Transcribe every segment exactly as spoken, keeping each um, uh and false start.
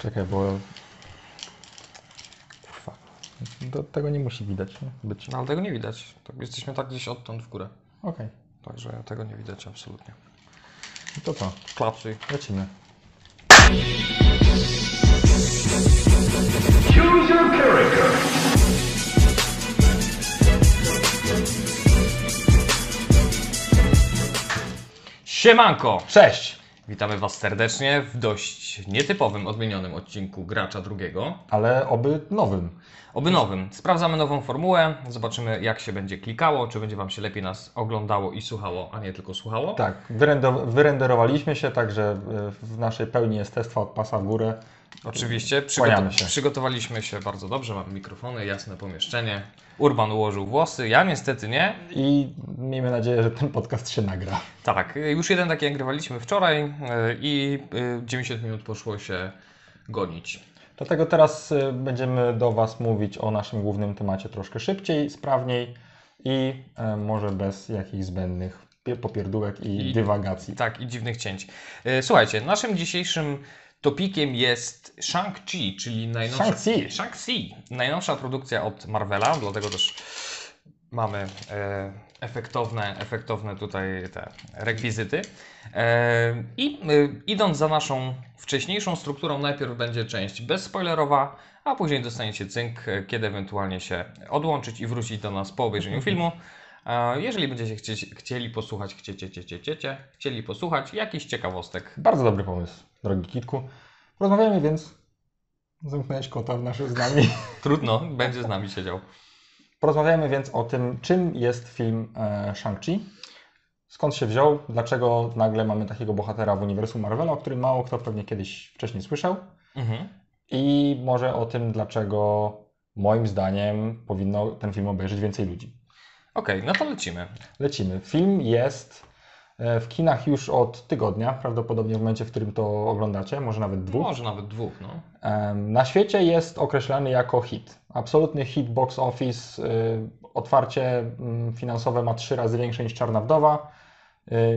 Czekaj, bo... Fuck. Do tego nie musi widać, nie? Być. No, ale tego nie widać. Jesteśmy tak gdzieś odtąd w górę. Okej. Okay. Także tego nie widać absolutnie. I to co? Klapsuj. Lecimy. Choose your character. Siemanko! Cześć! Witamy Was serdecznie w dość nietypowym, odmienionym odcinku Gracza Drugiego. Ale oby nowym. Oby nowym. Sprawdzamy nową formułę, zobaczymy jak się będzie klikało, czy będzie Wam się lepiej nas oglądało i słuchało, a nie tylko słuchało. Tak, wyrendo- wyrenderowaliśmy się, także w naszej pełni jestestwa od pasa w górę. Oczywiście, przygot- się. przygotowaliśmy się bardzo dobrze, mam mikrofony, jasne pomieszczenie. Urban ułożył włosy, ja niestety nie. I miejmy nadzieję, że ten podcast się nagra. Tak, już jeden taki nagrywaliśmy wczoraj i dziewięćdziesiąt minut poszło się gonić. Dlatego teraz będziemy do Was mówić o naszym głównym temacie troszkę szybciej, sprawniej i może bez jakichś zbędnych popierdółek i, I dywagacji. Tak, i dziwnych cięć. Słuchajcie, naszym dzisiejszym topikiem jest Shang-Chi, czyli najnowsza, Shang-Chi. Shang-Chi, najnowsza produkcja od Marvela, dlatego też mamy e, efektowne, efektowne tutaj te rekwizyty. E, I e, idąc za naszą wcześniejszą strukturą, najpierw będzie część bezspoilerowa, a później dostaniecie cynk, kiedy ewentualnie się odłączyć i wrócić do nas po obejrzeniu filmu. Jeżeli będziecie chcieć, chcieli posłuchać, chciecie, chciecie, chciecie, chcieli posłuchać jakichś ciekawostek. Bardzo dobry pomysł, drogi Kitku. Rozmawiamy więc. Zamknąłeś kota w naszym z nami. Trudno, będzie z nami siedział. Porozmawiamy więc o tym, czym jest film e, Shang-Chi. Skąd się wziął, dlaczego nagle mamy takiego bohatera w uniwersum Marvela, o którym mało kto pewnie kiedyś wcześniej słyszał. Mhm. I może o tym, dlaczego moim zdaniem powinno ten film obejrzeć więcej ludzi. Okej, okay, no to lecimy. Lecimy. Film jest w kinach już od tygodnia, prawdopodobnie w momencie, w którym to oglądacie, może nawet dwóch. Może nawet dwóch, no. Na świecie jest określany jako hit. Absolutny hit box office, otwarcie finansowe ma trzy razy większe niż Czarna Wdowa,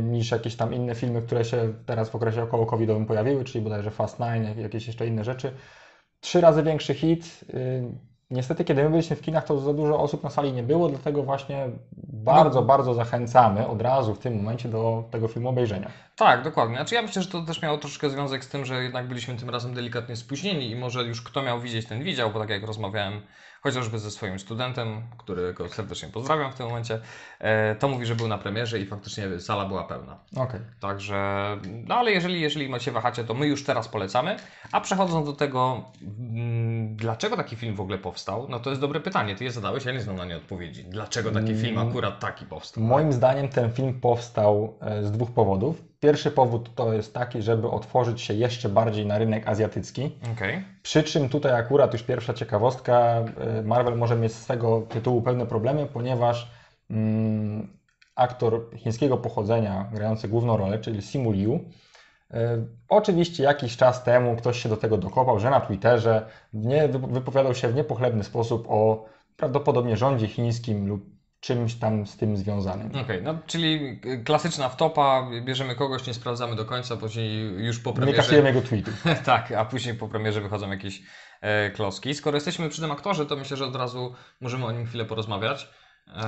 niż jakieś tam inne filmy, które się teraz w okresie około covidowym pojawiły, czyli bodajże Fast Nine, jakieś jeszcze inne rzeczy. Trzy razy większy hit. Niestety, kiedy my byliśmy w kinach, to za dużo osób na sali nie było, dlatego właśnie bardzo, no. bardzo zachęcamy od razu w tym momencie do tego filmu obejrzenia. Tak, dokładnie. Znaczy ja myślę, że to też miało troszkę związek z tym, że jednak byliśmy tym razem delikatnie spóźnieni i może już kto miał widzieć, ten widział, bo tak jak rozmawiałem chociażby ze swoim studentem, którego serdecznie pozdrawiam w tym momencie, to mówi, że był na premierze i faktycznie sala była pełna. Okay. Także, no ale jeżeli, jeżeli macie wahacie, to my już teraz polecamy. A przechodząc do tego, dlaczego taki film w ogóle powstał, no to jest dobre pytanie. Ty je zadałeś, ja nie znam na nie odpowiedzi. Dlaczego taki film akurat taki powstał? Moim zdaniem ten film powstał z dwóch powodów. Pierwszy powód to jest taki, żeby otworzyć się jeszcze bardziej na rynek azjatycki. Okay. Przy czym tutaj akurat już pierwsza ciekawostka, Marvel może mieć z tego tytułu pewne problemy, ponieważ mm, aktor chińskiego pochodzenia grający główną rolę, czyli Simu Liu, oczywiście jakiś czas temu ktoś się do tego dokopał, że na Twitterze nie, wypowiadał się w niepochlebny sposób o prawdopodobnie rządzie chińskim lub czymś tam z tym związanym. Okej, okay, no czyli klasyczna wtopa, bierzemy kogoś, nie sprawdzamy do końca, później już po premierze... Nie kasujemy jego tweetu. Tak, a później po premierze wychodzą jakieś e, kloski. Skoro jesteśmy przy tym aktorze, to myślę, że od razu możemy o nim chwilę porozmawiać. E,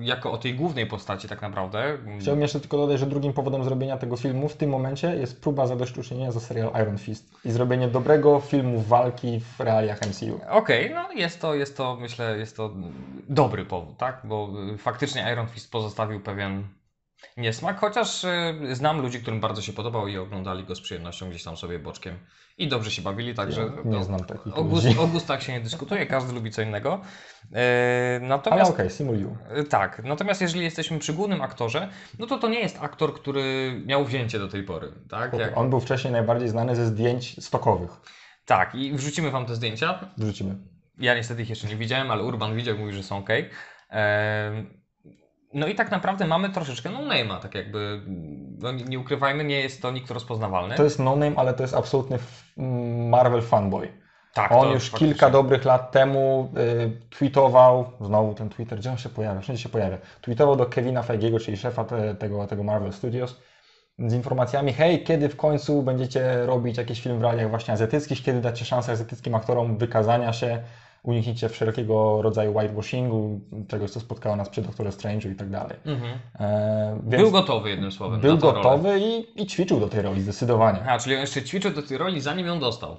jako o tej głównej postaci tak naprawdę. Chciałbym jeszcze tylko dodać, że drugim powodem zrobienia tego filmu w tym momencie jest próba zadośćuczynienia za serial Iron Fist i zrobienie dobrego filmu walki w realiach M C U. Okej, okay, no jest to, jest to, myślę, jest to dobry powód, tak? Bo faktycznie Iron Fist pozostawił pewien niesmak, chociaż znam ludzi, którym bardzo się podobał i oglądali go z przyjemnością gdzieś tam sobie boczkiem i dobrze się bawili, także ja nie znam takich o, gust, o gustach się nie dyskutuje, każdy lubi co innego. Natomiast, ale okej, Simu Liu. Tak, natomiast jeżeli jesteśmy przy głównym aktorze, no to to nie jest aktor, który miał wzięcie do tej pory. Tak? Jak... On był wcześniej najbardziej znany ze zdjęć stokowych. Tak, i wrzucimy Wam te zdjęcia. Wrzucimy. Ja niestety ich jeszcze nie widziałem, ale Urban widział, mówi, że są okej. Okay. No i tak naprawdę mamy troszeczkę no-name'a, tak jakby, no nie ukrywajmy, nie jest to nikt rozpoznawalny. To jest no-name, ale to jest absolutny Marvel fanboy. Tak, on już faktycznie. Kilka dobrych lat temu y, tweetował, znowu ten Twitter, gdzie on się pojawia, wszędzie się pojawia, tweetował do Kevina Feige'ego, czyli szefa te, tego, tego Marvel Studios, z informacjami, hej, kiedy w końcu będziecie robić jakiś film w realiach właśnie azjatyckich, kiedy dacie szansę azjatyckim aktorom wykazania się, unikniecie wszelkiego rodzaju whitewashingu, czegoś, co spotkało nas przy Doktorze Strange'u i tak dalej. Mhm. E, więc był gotowy, jednym słowem. Był gotowy i, i ćwiczył do tej roli, zdecydowanie. A, czyli on jeszcze ćwiczył do tej roli, zanim ją dostał.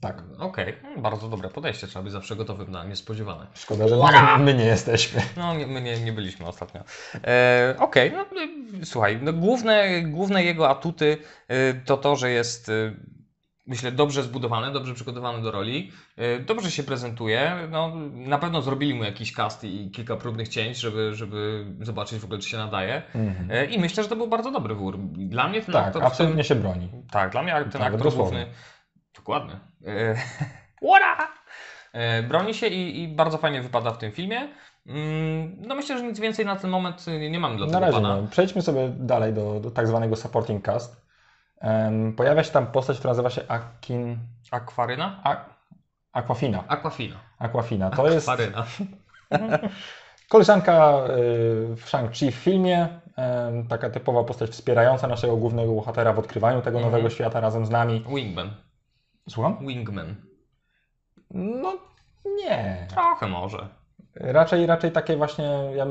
Tak. Okej, okay. Bardzo dobre podejście, trzeba być zawsze gotowym na niespodziewane. Szkoda, że Aha! my nie jesteśmy. No, my nie, nie byliśmy ostatnio. E, Okej, okay. no, słuchaj, no, główne, główne jego atuty to to, że jest, myślę, dobrze zbudowany, dobrze przygotowany do roli, dobrze się prezentuje. No, na pewno zrobili mu jakiś cast i kilka próbnych cięć, żeby, żeby zobaczyć w ogóle, czy się nadaje. Mm-hmm. I myślę, że to był bardzo dobry wybór. Dla mnie ten tak, aktor... Tak, absolutnie się broni. Tak, dla mnie ten tak, aktor dosłownie. Główny... Dokładnie. Ura! Broni się i, i bardzo fajnie wypada w tym filmie. No myślę, że nic więcej na ten moment nie mamy dla tego pana. Na razie nie. Przejdźmy sobie dalej do, do tak zwanego supporting cast. Um, pojawia się tam postać, która nazywa się Akin... Awkwafina? A... Awkwafina. Awkwafina. Awkwafina. To jest... koleżanka w Shang-Chi w filmie, taka typowa postać wspierająca naszego głównego bohatera w odkrywaniu tego nowego mm-hmm. świata razem z nami. Wingman. Słucham? Wingman. No nie. Trochę może. Raczej, raczej takie właśnie, ja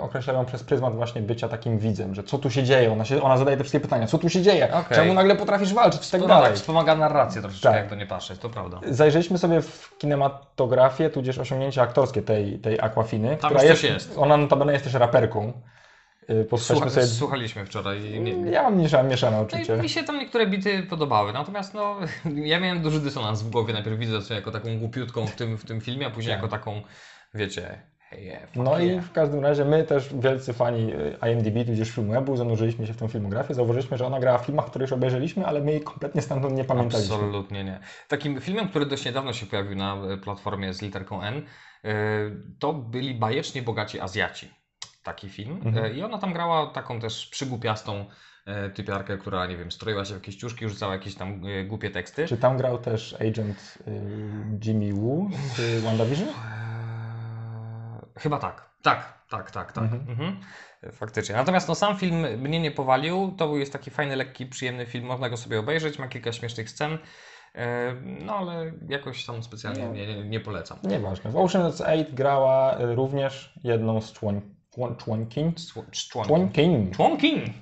określam ją przez pryzmat właśnie bycia takim widzem, że co tu się dzieje, ona, się, ona zadaje te wszystkie pytania, co tu się dzieje, okay. Czemu nagle potrafisz walczyć i tak dalej. Tak, wspomaga narrację troszeczkę, tak. Jak to nie patrzeć, to prawda. Zajrzeliśmy sobie w kinematografię, tudzież osiągnięcia aktorskie tej, tej Awkwafiny, która jest, jest, ona notabene jest też raperką. Słucha, sobie... Słuchaliśmy wczoraj. Nie... Ja mam mieszane, mieszane uczucie. No mi się tam niektóre bity podobały, natomiast no, ja miałem duży dysonans w głowie. Najpierw widzę się jako taką głupiutką w tym, w tym filmie, a później tak. Jako taką, wiecie, hey, yeah, fuck no yeah. I w każdym razie my też wielcy fani I M D B, tudzież Filmwebu, zanurzyliśmy się w tą filmografię, zauważyliśmy, że ona grała w filmach, które już obejrzeliśmy, ale my jej kompletnie stamtąd nie pamiętaliśmy. Absolutnie nie. Takim filmem, który dość niedawno się pojawił na platformie z literką N, to byli Bajecznie Bogaci Azjaci. Taki film. Mhm. I ona tam grała taką też przygłupiastą typiarkę, która, nie wiem, stroiła się w jakieś ciuszki, rzucała jakieś tam głupie teksty. Czy tam grał też agent Jimmy Woo z WandaVision? Chyba tak. Tak, tak, tak, tak. Mhm. Mhm. Faktycznie. Natomiast no, sam film mnie nie powalił. To jest taki fajny, lekki, przyjemny film. Można go sobie obejrzeć. Ma kilka śmiesznych scen. No ale jakoś tam specjalnie nie, nie, nie polecam. Nieważne. W Ocean's osiem grała również jedną z członków. Członkiń. Członkiń. Członkiń.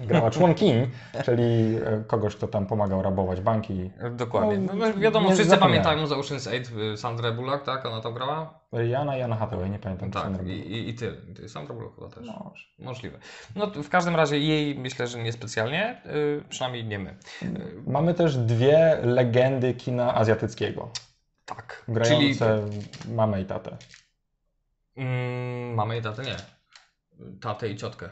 Grała członkiń, czyli kogoś, kto tam pomagał rabować banki. Dokładnie. No, no, wiadomo, wszyscy pamiętają z Ocean's osiem Sandrę Bullock, tak? Ona tam grała? Jana i Anne Hathaway, nie pamiętam. Tak, Sandra i, i ty. Sandra Bullock chyba też. No. Możliwe. No w każdym razie jej myślę, że niespecjalnie, yy, przynajmniej nie my. Mamy też dwie legendy kina azjatyckiego. Tak. Grające czyli... mamę i tatę. Mm, mamy i tatę nie. Tatę i ciotkę.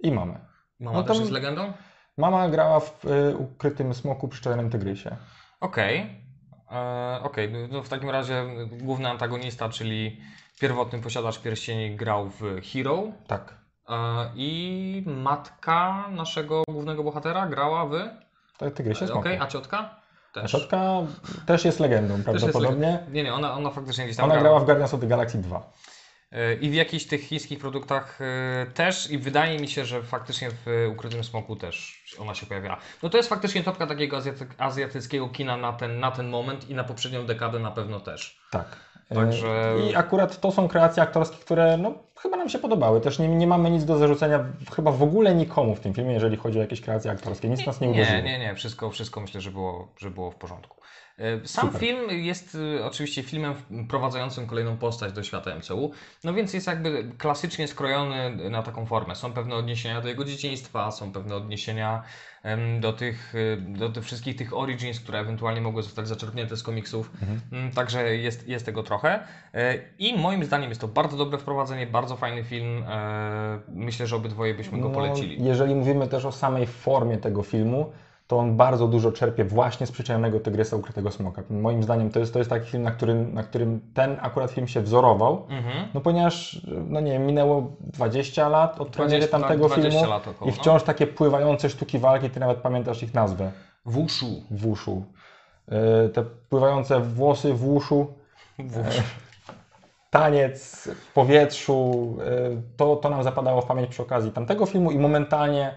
I mamy. Mama no też jest legendą? Mama grała w y, Ukrytym Smoku przy Czarnym Tygrysie. Okej. Okay. Okej. Okay. No, w takim razie główny antagonista, czyli pierwotny posiadacz pierścieni grał w Hero. Tak. E, I matka naszego głównego bohatera grała w... Tak, Tygrysie Smoku. Okej, okay. A ciotka? Też. Ciotka też jest legendą, prawdopodobnie. Jest leg... Nie, nie, ona, ona faktycznie gdzieś tam Ona grała, grała w Guardians of the Galaxy dwa. I w jakichś tych chińskich produktach też i wydaje mi się, że faktycznie w Ukrytym Smoku też ona się pojawiała. No to jest faktycznie topka takiego azjaty... azjatyckiego kina na ten, na ten moment i na poprzednią dekadę na pewno też. Tak. Także... I akurat to są kreacje aktorskie, które no, chyba nam się podobały. Też nie, nie mamy nic do zarzucenia chyba w ogóle nikomu w tym filmie, jeżeli chodzi o jakieś kreacje aktorskie. Nic nie, nas nie uderzyło. Nie, nie, nie. Wszystko, wszystko myślę, że było, że było w porządku. Sam Super. Film jest oczywiście filmem prowadzącym kolejną postać do świata M C U, no więc jest jakby klasycznie skrojony na taką formę. Są pewne odniesienia do jego dzieciństwa, są pewne odniesienia do tych, do tych wszystkich tych origins, które ewentualnie mogły zostać zaczerpnięte z komiksów, mhm. Także jest, jest tego trochę i moim zdaniem jest to bardzo dobre wprowadzenie, bardzo fajny film, myślę, że obydwoje byśmy go polecili. No, jeżeli mówimy też o samej formie tego filmu, to on bardzo dużo czerpie właśnie z Przyczajnego Tygrysa, Ukrytego Smoka. Moim zdaniem to jest, to jest taki film, na którym, na którym ten akurat film się wzorował, mm-hmm. No ponieważ, no nie wiem, minęło dwadzieścia lat od premiery tamtego filmu około, i wciąż no. Takie pływające sztuki walki, ty nawet pamiętasz ich nazwę. Wushu. Wushu. Yy, te pływające włosy wushu. Wushu. Taniec w powietrzu. Yy, to, to nam zapadało w pamięć przy okazji tamtego filmu i momentalnie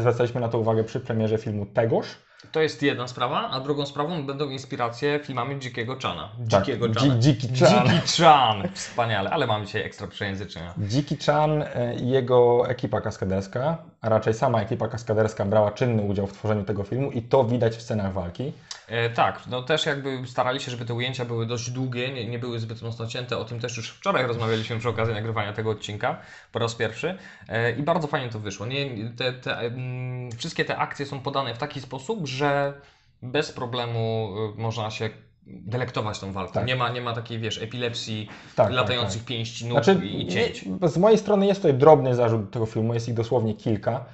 Zwracaliśmy na to uwagę przy premierze filmu tegoż. To jest jedna sprawa, a drugą sprawą będą inspiracje filmami Dzikiego Chana. Dzikiego tak, Chana. Dziki Chan. Dziki Chan. Wspaniale, ale mam dzisiaj ekstra przejęzyczenia. Dziki Chan i jego ekipa kaskaderska, a raczej sama ekipa kaskaderska brała czynny udział w tworzeniu tego filmu i to widać w scenach walki. E, tak, no też jakby starali się, żeby te ujęcia były dość długie, nie, nie były zbyt mocno cięte. O tym też już wczoraj rozmawialiśmy przy okazji nagrywania tego odcinka po raz pierwszy e, i bardzo fajnie to wyszło. Nie, te, te, m, wszystkie te akcje są podane w taki sposób, że bez problemu można się delektować tą walką. Tak. Nie ma, nie ma takiej, wiesz, epilepsji, tak, latających tak, tak. pięści, nóg znaczy, i cięć. Z mojej strony jest tutaj drobny zarzut tego filmu, jest ich dosłownie kilka.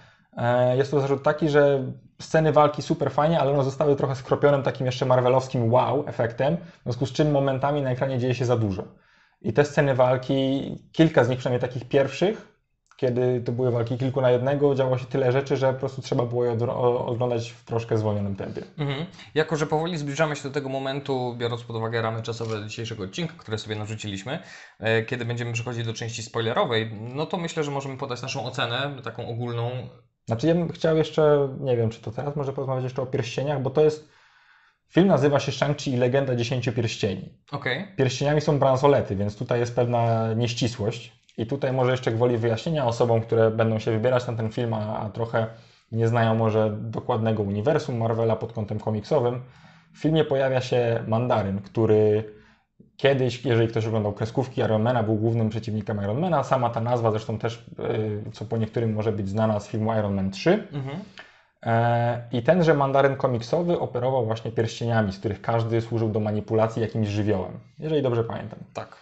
Jest to zarzut taki, że sceny walki super fajnie, ale one zostały trochę skropionym takim jeszcze marvelowskim wow efektem, w związku z czym momentami na ekranie dzieje się za dużo. I te sceny walki, kilka z nich przynajmniej takich pierwszych, kiedy to były walki kilku na jednego, działo się tyle rzeczy, że po prostu trzeba było je oglądać w troszkę zwolnionym tempie. Mhm. Jako że powoli zbliżamy się do tego momentu, biorąc pod uwagę ramy czasowe dzisiejszego odcinka, które sobie narzuciliśmy, kiedy będziemy przechodzić do części spoilerowej, no to myślę, że możemy podać naszą ocenę, taką ogólną. Znaczy ja bym chciał jeszcze, nie wiem czy to teraz, może porozmawiać jeszcze o pierścieniach, bo to jest... Film nazywa się Shang-Chi i Legenda Dziesięciu Pierścieni. Okay. Pierścieniami są bransolety, więc tutaj jest pewna nieścisłość. I tutaj może jeszcze gwoli wyjaśnienia osobom, które będą się wybierać na ten film, a trochę nie znają może dokładnego uniwersum Marvela pod kątem komiksowym. W filmie pojawia się Mandaryn, który kiedyś, jeżeli ktoś oglądał kreskówki Ironmana, był głównym przeciwnikiem Ironmana. Sama ta nazwa zresztą też, co po niektórym może być znana z filmu Iron Man trzy. Mhm. I tenże Mandaryn komiksowy operował właśnie pierścieniami, z których każdy służył do manipulacji jakimś żywiołem. Jeżeli dobrze pamiętam. Tak.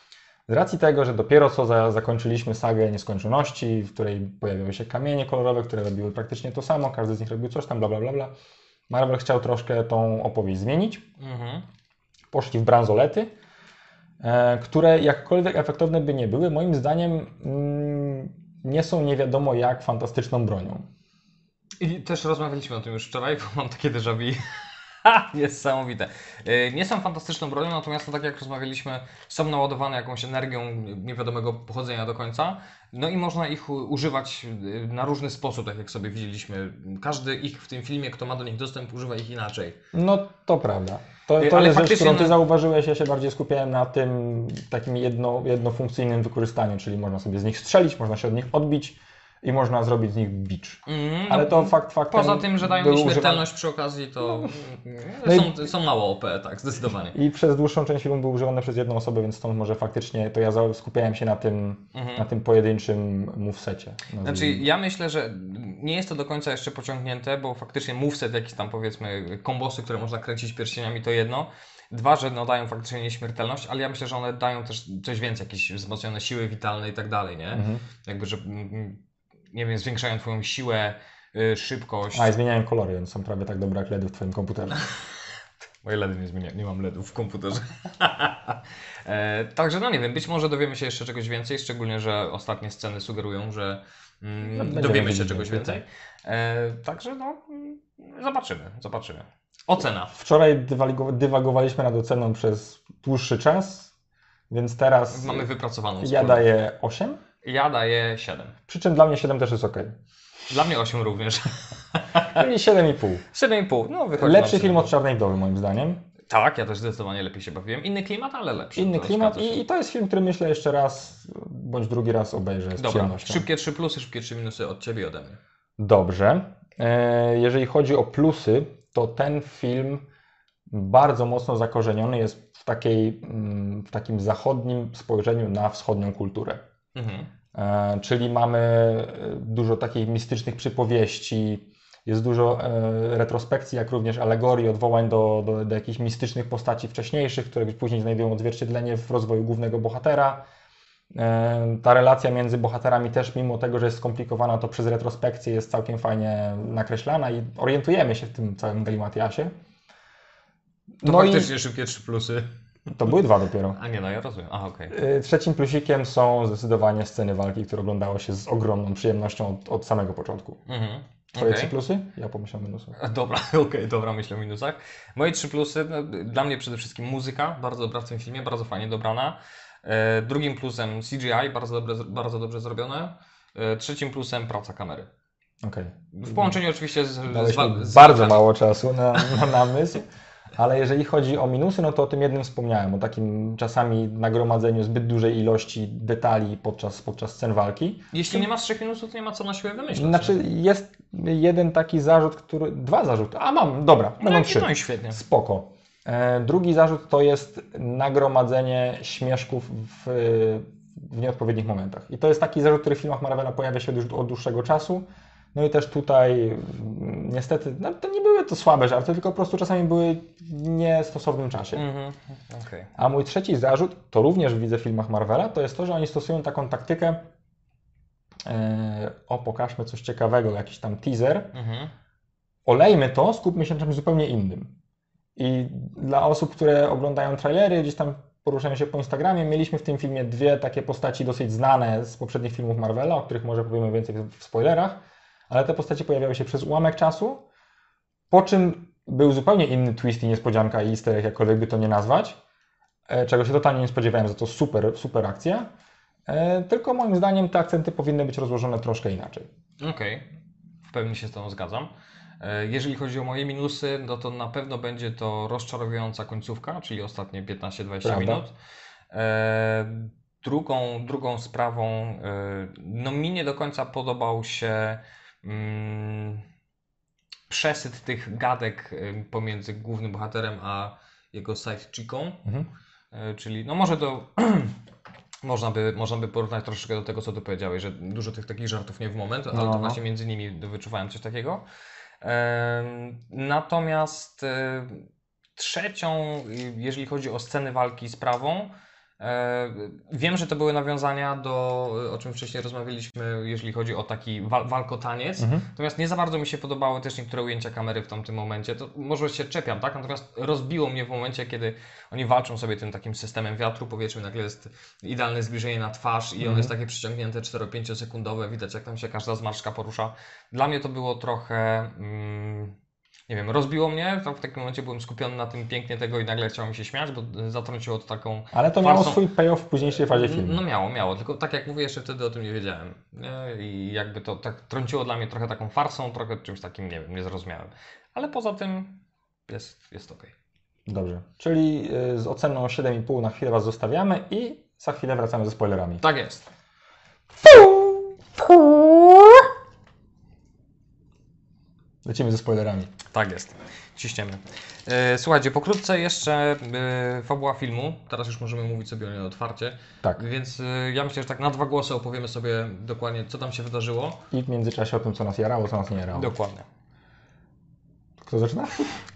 Z racji tego, że dopiero co za, zakończyliśmy sagę nieskończoności, w której pojawiały się kamienie kolorowe, które robiły praktycznie to samo, każdy z nich robił coś tam, bla bla bla bla. Marvel chciał troszkę tą opowieść zmienić. Mhm. Poszli w bransolety, e, które jakkolwiek efektowne by nie były, moim zdaniem mm, nie są nie wiadomo jak fantastyczną bronią. I też rozmawialiśmy o tym już wczoraj, bo mam takie déjà vu. Ha, niesamowite. Nie są fantastyczną bronią, natomiast no, tak jak rozmawialiśmy, są naładowane jakąś energią niewiadomego pochodzenia do końca. No i można ich używać na różny sposób, tak jak sobie widzieliśmy. Każdy ich w tym filmie, kto ma do nich dostęp, używa ich inaczej. No to prawda. To, to jest rzecz, którą Ty zauważyłeś, ja się bardziej skupiałem na tym takim jedno, jednofunkcyjnym wykorzystaniu, czyli można sobie z nich strzelić, można się od nich odbić. I można zrobić z nich bicz. Mm, ale to fakt faktem... Poza tym, że dają nieśmiertelność używa... przy okazji, to no są, i... są mało O P, tak, zdecydowanie. I przez dłuższą część filmu był używany przez jedną osobę, więc stąd może faktycznie to ja skupiałem się na tym, mm-hmm. na tym pojedynczym movesecie. Znaczy ja myślę, że nie jest to do końca jeszcze pociągnięte, bo faktycznie moveset, jakieś tam powiedzmy kombosy, które można kręcić pierścieniami, to jedno. Dwa, że no, dają faktycznie nieśmiertelność, ale ja myślę, że one dają też coś więcej, jakieś wzmocnione siły witalne i tak dalej, nie? Mm-hmm. Jakby, że... nie wiem, zwiększają Twoją siłę, yy, szybkość. A, i zmieniają kolory, one są prawie tak dobre jak LEDy w Twoim komputerze. Moje LEDy nie zmieniają, nie mam LEDów w komputerze. e, także no nie wiem, być może dowiemy się jeszcze czegoś więcej, szczególnie, że ostatnie sceny sugerują, że mm, no, dowiemy się czegoś więcej. więcej. E, także no, zobaczymy, zobaczymy. Ocena. Wczoraj dywagowaliśmy nad oceną przez dłuższy czas, więc teraz... Mamy wypracowaną ja wspólnie. Daję osiem. Ja daję siedem. Przy czym dla mnie siedem też jest ok. Dla mnie osiem również. Dla mnie siedem i pół. siedem i pół. No, lepszy film od Czarnej Wdowy moim zdaniem. Tak, ja też zdecydowanie lepiej się bawiłem. Inny klimat, ale lepszy. Inny klimat i, i to jest film, który myślę jeszcze raz bądź drugi raz obejrzę z Dobra. przyjemnością. Szybkie trzy plusy, szybkie trzy minusy od Ciebie i ode mnie. Dobrze. Jeżeli chodzi o plusy, to ten film bardzo mocno zakorzeniony jest w, takiej, w takim zachodnim spojrzeniu na wschodnią kulturę. Mhm. E, czyli mamy dużo takich mistycznych przypowieści, jest dużo e, retrospekcji, jak również alegorii, odwołań do, do, do jakichś mistycznych postaci wcześniejszych, które później znajdują odzwierciedlenie w rozwoju głównego bohatera. E, ta relacja między bohaterami też, mimo tego, że jest skomplikowana, to przez retrospekcję jest całkiem fajnie nakreślana i orientujemy się w tym całym galimatiasie. To no faktycznie i... szybkie trzy plusy. To były dwa dopiero. A nie, no ja rozumiem. Aha, okej. Okay. Trzecim plusikiem są zdecydowanie sceny walki, które oglądało się z ogromną przyjemnością od, od samego początku. Mm-hmm. Twoje okay. trzy plusy? Ja pomyślę o minusach. Dobra, okej, okay, dobra, myślę o minusach. Moje trzy plusy, no, dla mnie przede wszystkim muzyka, bardzo dobra w tym filmie, bardzo fajnie dobrana. E, drugim plusem C G I, bardzo, dobre, bardzo dobrze zrobione. E, trzecim plusem praca kamery. Okay. W połączeniu oczywiście z... z bardzo z... mało czasu na, na namysł, ale jeżeli chodzi o minusy, no to o tym jednym wspomniałem, o takim czasami nagromadzeniu zbyt dużej ilości detali podczas, podczas scen walki. Jeśli nie masz trzech minusów, to nie ma co na siłę wymyślać. Znaczy jest jeden taki zarzut, który... Dwa zarzuty, a mam, dobra, no będą trzy. No świetnie. Spoko. E, drugi zarzut to jest nagromadzenie śmieszków w, w nieodpowiednich momentach. I to jest taki zarzut, który w filmach Marvela pojawia się już od dłuższego czasu. No i też tutaj niestety, no to nie były to słabe żarty, tylko po prostu czasami były w niestosownym czasie. Mm-hmm. Okay. A mój trzeci zarzut, to również widzę w filmach Marvela, to jest to, że oni stosują taką taktykę yy, o pokażmy coś ciekawego, jakiś tam teaser, mm-hmm. olejmy to, skupmy się na czymś zupełnie innym. I dla osób, które oglądają trailery, gdzieś tam poruszają się po Instagramie, mieliśmy w tym filmie dwie takie postaci dosyć znane z poprzednich filmów Marvela, o których może powiemy więcej w spoilerach. Ale te postacie pojawiały się przez ułamek czasu, po czym był zupełnie inny twist i niespodzianka i easter egg, jakkolwiek by to nie nazwać, czego się totalnie nie spodziewałem, za to super, super akcja. Tylko moim zdaniem te akcenty powinny być rozłożone troszkę inaczej. Okej, okay. W pełni się z tą zgadzam. Jeżeli chodzi o moje minusy, no to na pewno będzie to rozczarowująca końcówka, czyli ostatnie piętnaście dwadzieścia minut. Drugą, drugą sprawą, no mi nie do końca podobał się Hmm, przesyt tych gadek pomiędzy głównym bohaterem a jego side-chicką, mhm. czyli no może to można by, można by porównać troszeczkę do tego, co ty powiedziałeś, że dużo tych takich żartów nie w moment, no, ale to no. właśnie między nimi wyczuwałem coś takiego. Um, natomiast um, trzecią, jeżeli chodzi o sceny walki z prawą, wiem, że to były nawiązania do, o czym wcześniej rozmawialiśmy, jeżeli chodzi o taki wal- walkotaniec, mhm. natomiast nie za bardzo mi się podobały też niektóre ujęcia kamery w tamtym momencie, to może się czepiam, tak? Natomiast rozbiło mnie w momencie, kiedy oni walczą sobie tym takim systemem wiatru, powiedzmy, nagle jest idealne zbliżenie na twarz i mhm. ono jest takie przyciągnięte cztery pięć sekundowe, widać jak tam się każda zmarszczka porusza. Dla mnie to było trochę... Mm, nie wiem, rozbiło mnie, w takim momencie byłem skupiony na tym pięknie tego i nagle chciałem się śmiać, bo zatrąciło to taką... Ale to miało farsą... swój payoff w późniejszej fazie filmu. No miało, miało, tylko tak jak mówię, jeszcze wtedy o tym nie wiedziałem. I jakby to tak trąciło dla mnie trochę taką farsą, trochę czymś takim, nie wiem, niezrozumiałym. Ale poza tym jest, jest okej. Okay. Dobrze, czyli z oceną siedem i pół na chwilę Was zostawiamy i za chwilę wracamy ze spoilerami. Tak jest. Lecimy ze spoilerami. Tak jest, ciśniemy. Słuchajcie, pokrótce jeszcze fabuła filmu. Teraz już możemy mówić sobie o niej otwarcie. Tak. Więc ja myślę, że tak na dwa głosy opowiemy sobie dokładnie, co tam się wydarzyło. I w międzyczasie o tym, co nas jarało, co nas nie jarało. Dokładnie. Kto zaczyna?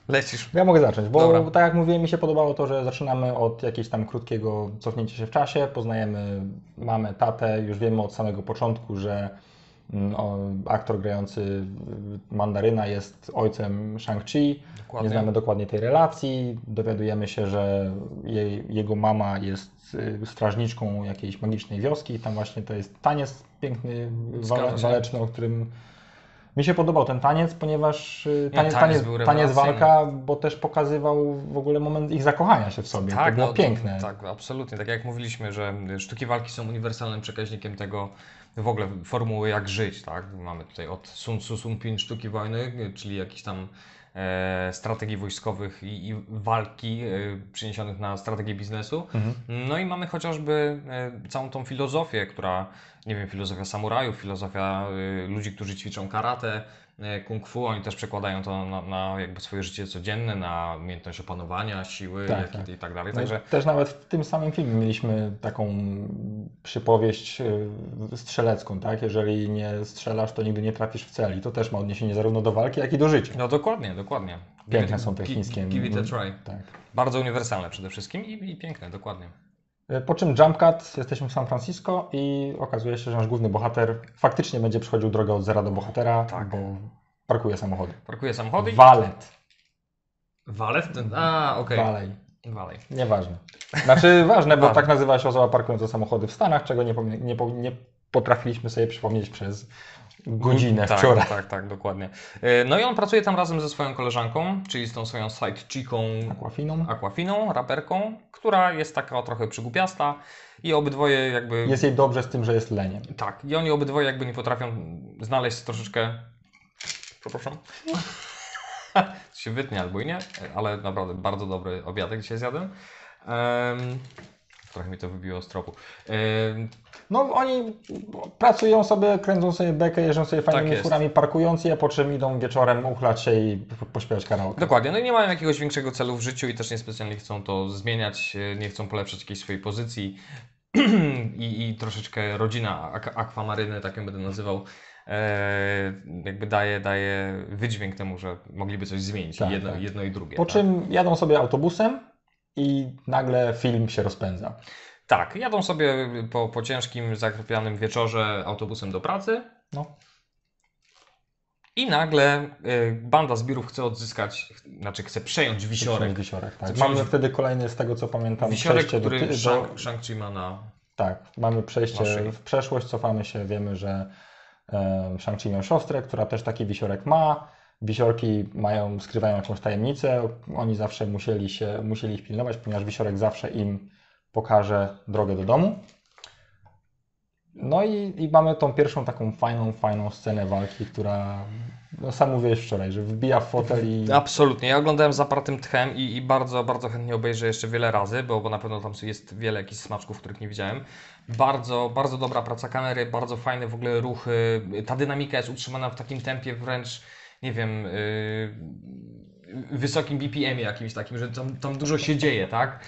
Lecisz. Ja mogę zacząć, bo Dobra. tak jak mówiłem, mi się podobało to, że zaczynamy od jakiegoś tam krótkiego cofnięcia się w czasie. Poznajemy mamę, tatę, już wiemy od samego początku, że... O, aktor grający Mandaryna jest ojcem Shang-Chi, dokładnie. Nie znamy dokładnie tej relacji, dowiadujemy się, że jej, jego mama jest strażniczką jakiejś magicznej wioski, tam właśnie to jest taniec piękny, wale, waleczny, o którym... Mi się podobał ten taniec, ponieważ taniec, ja, taniec, taniec, taniec walka, bo też pokazywał w ogóle moment ich zakochania się w sobie. Tak, to było no, piękne. To, tak, absolutnie. Tak jak mówiliśmy, że sztuki walki są uniwersalnym przekaźnikiem tego w ogóle formuły jak żyć. Tak? Mamy tutaj od Sun Tzu Sun Pin sztuki wojny, czyli jakichś tam e, strategii wojskowych i, i walki e, przeniesionych na strategię biznesu. Mhm. No i mamy chociażby e, całą tą filozofię, która nie wiem, filozofia samurajów, filozofia y, ludzi, którzy ćwiczą karate, y, kung fu, oni też przekładają to na, na jakby swoje życie codzienne, na umiejętność opanowania, siły tak, jak tak. I, i tak dalej. No Także... Też nawet w tym samym filmie mieliśmy taką przypowieść y, strzelecką, tak? Jeżeli nie strzelasz, to nigdy nie trafisz w cel i to też ma odniesienie zarówno do walki, jak i do życia. No dokładnie, dokładnie. Piękne są te chińskie. Give it a try. Tak. Bardzo uniwersalne przede wszystkim i, i piękne, dokładnie. Po czym jump cut, jesteśmy w San Francisco i okazuje się, że nasz główny bohater faktycznie będzie przechodził drogę od zera do bohatera, tak. Bo parkuje samochody. Parkuje samochody? Walet. Walet? A, okej. Okay. Walej. Walej. Nieważne. Znaczy ważne, bo tak nazywa się osoba parkująca samochody w Stanach, czego nie, nie, nie potrafiliśmy sobie przypomnieć przez godzinę tak, wczoraj. Tak, tak, dokładnie. No i on pracuje tam razem ze swoją koleżanką, czyli z tą swoją sidechiką Awkwafiną. Awkwafiną, raperką, która jest taka trochę przygłupiasta i obydwoje jakby... Jest jej dobrze z tym, że jest leniem. Tak, i oni obydwoje jakby nie potrafią znaleźć troszeczkę... Przepraszam. To się wytnie albo i nie, ale naprawdę bardzo dobry obiadek dzisiaj zjadłem. Um... Trochę mi to wybiło z tropu. Yy... No oni pracują sobie, kręcą sobie bekę, jeżdżą sobie fajnymi tak furami, parkując je, po czym idą wieczorem uchlać się i pośpiewać karaoke. Dokładnie, no i nie mają jakiegoś większego celu w życiu i też niespecjalnie chcą to zmieniać, nie chcą polepszać jakiejś swojej pozycji I, i troszeczkę rodzina ak- akwamaryny, tak ją będę nazywał, jakby daje, daje wydźwięk temu, że mogliby coś zmienić, tak, jedno, tak. jedno i drugie. Po tak? czym jadą sobie autobusem i nagle film się rozpędza. Tak, jadą sobie po, po ciężkim, zakrwianym wieczorze autobusem do pracy. No. I nagle y, banda zbirów chce odzyskać, znaczy chce przejąć wisiorek. wisiorek tak. Mamy przejąć... wtedy kolejny, z tego co pamiętam, wisiorek, który do... Shang- Shang-Chi ma na... Tak, mamy przejście na w przeszłość, cofamy się, wiemy, że e, Shang-Chi miał siostrę, która też taki wisiorek ma. Wisiorki mają, skrywają jakąś tajemnicę, oni zawsze musieli się, musieli ich pilnować, ponieważ wisiorek zawsze im pokaże drogę do domu. No i, i mamy tą pierwszą taką fajną, fajną scenę walki, która, no sam mówiłeś wczoraj, że wbija w fotel i... Absolutnie, ja oglądałem zapartym tchem i, i bardzo, bardzo chętnie obejrzę jeszcze wiele razy, bo, bo na pewno tam jest wiele jakichś smaczków, których nie widziałem. Bardzo, bardzo dobra praca kamery, bardzo fajne w ogóle ruchy, ta dynamika jest utrzymana w takim tempie wręcz... nie wiem, yy, wysokim B P M-ie jakimś takim, że tam, tam dużo się dzieje, tak?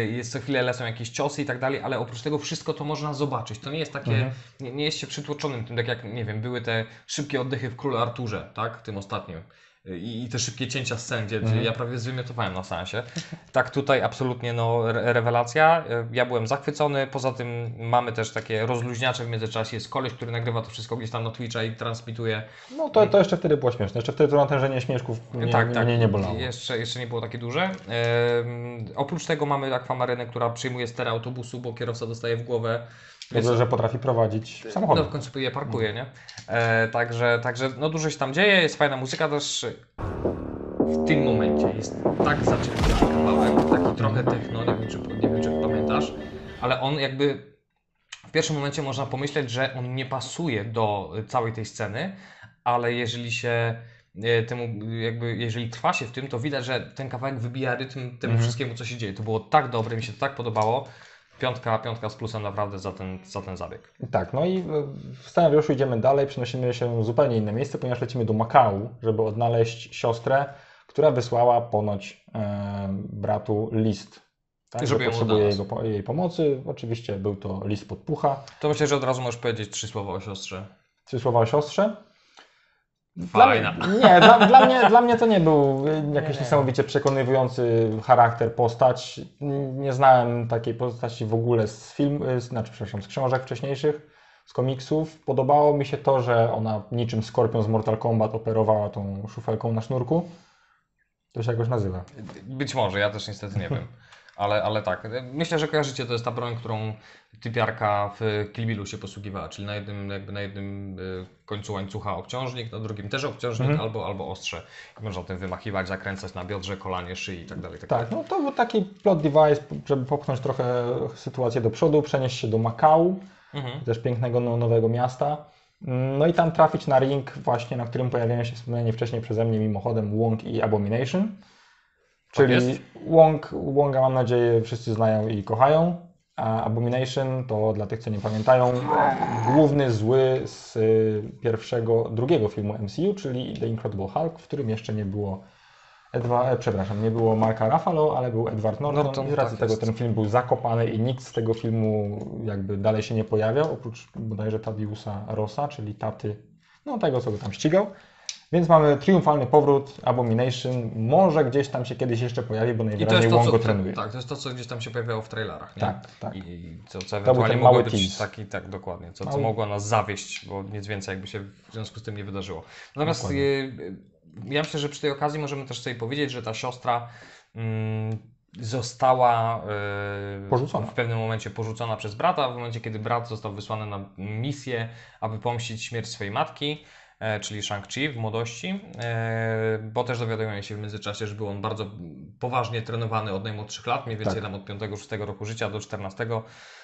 Yy, jest co chwilę lecą jakieś ciosy i tak dalej, ale oprócz tego wszystko to można zobaczyć. To nie jest takie, mhm. nie, nie jest się przytłoczonym tym, tak jak, nie wiem, były te szybkie oddechy w Królu Arturze, tak? Tym ostatnim. I, i te szybkie cięcia scen, gdzie mhm. ja prawie zwymiotowałem na seansie. Tak tutaj absolutnie no, re- rewelacja. Ja byłem zachwycony, poza tym mamy też takie rozluźniacze w międzyczasie. Jest koleś, który nagrywa to wszystko gdzieś tam na Twitcha i transmituje. No to, to jeszcze wtedy było śmieszne, jeszcze wtedy to natężenie śmieszków mnie tak, nie, tak. nie, nie bolało. Jeszcze, jeszcze nie było takie duże. Ehm, oprócz tego mamy akwamarynę, która przyjmuje sterę autobusu, bo kierowca dostaje w głowę. Jest, że potrafi prowadzić samochód. No w końcu je parkuje, nie? E, także, także no dużo się tam dzieje, jest fajna muzyka też. W tym momencie jest tak zaczerpniony kawałek, taki trochę techno, nie wiem, czy, nie wiem czy pamiętasz, ale on jakby w pierwszym momencie można pomyśleć, że on nie pasuje do całej tej sceny, ale jeżeli się temu jakby, jeżeli trwa się w tym, to widać, że ten kawałek wybija rytm temu mm-hmm. wszystkiemu, co się dzieje. To było tak dobre, mi się to tak podobało. Piątka, piątka z plusem naprawdę za ten, za ten zabieg. Tak, no i w scenariuszu idziemy dalej, przenosimy się w zupełnie inne miejsce, ponieważ lecimy do Makału, żeby odnaleźć siostrę, która wysłała ponoć e, bratu list. Tak, żeby że potrzebuje jego, jej pomocy. Oczywiście był to list podpucha. To myślę, że od razu możesz powiedzieć trzy słowa o siostrze. Trzy słowa o siostrze? Fajna. Dla, nie, dla, dla, mnie, dla mnie to nie był jakiś nie, niesamowicie przekonywujący charakter, postać. Nie znałem takiej postaci w ogóle z film, znaczy, przepraszam, z książek wcześniejszych, z komiksów. Podobało mi się to, że ona niczym Skorpion z Mortal Kombat operowała tą szufelką na sznurku. To się jakoś nazywa. Być może, ja też niestety nie wiem. Ale, ale tak, myślę, że kojarzycie, to jest ta broń, którą typiarka w Kill Billu się posługiwała, czyli na jednym, jakby na jednym końcu łańcucha obciążnik, na drugim też obciążnik mm. albo, albo ostrze. Można tym wymachiwać, zakręcać na biodrze, kolanie, szyi i tak dalej. Tak, no to był taki plot device, żeby popchnąć trochę sytuację do przodu, przenieść się do Makału, mm-hmm. też pięknego nowego miasta. No i tam trafić na ring właśnie, na którym pojawiają się wspomniani wcześniej przeze mnie mimochodem Wong i Abomination. Czyli Wong, Wonga mam nadzieję wszyscy znają i kochają, a Abomination to dla tych co nie pamiętają główny zły z pierwszego, drugiego filmu M C U, czyli The Incredible Hulk, w którym jeszcze nie było Edwa, przepraszam, nie było Marka Ruffalo, ale był Edward Norton, Norton i z racji tak tego jest. Ten film był zakopany i nikt z tego filmu jakby dalej się nie pojawiał, oprócz bodajże Tadeusza Rossa, czyli taty, no tego co go tam ścigał. Więc mamy triumfalny powrót, Abomination, może gdzieś tam się kiedyś jeszcze pojawi, bo najwyraźniej Wong go trenuje. Tak, to jest to, co gdzieś tam się pojawiało w trailerach, nie? Tak, tak. I, i co, co ewentualnie mogło być taki, tak dokładnie, co, co mogło nas zawieść, bo nic więcej jakby się w związku z tym nie wydarzyło. Natomiast dokładnie. Ja myślę, że przy tej okazji możemy też sobie powiedzieć, że ta siostra... Mm, została yy, porzucona. w pewnym momencie porzucona przez brata, w momencie kiedy brat został wysłany na misję, aby pomścić śmierć swojej matki, e, czyli Shang-Chi w młodości, e, bo też dowiadujemy się w międzyczasie, że był on bardzo poważnie trenowany od najmłodszych lat, mniej więcej tak. tam od piątego szóstego roku życia do czternastego.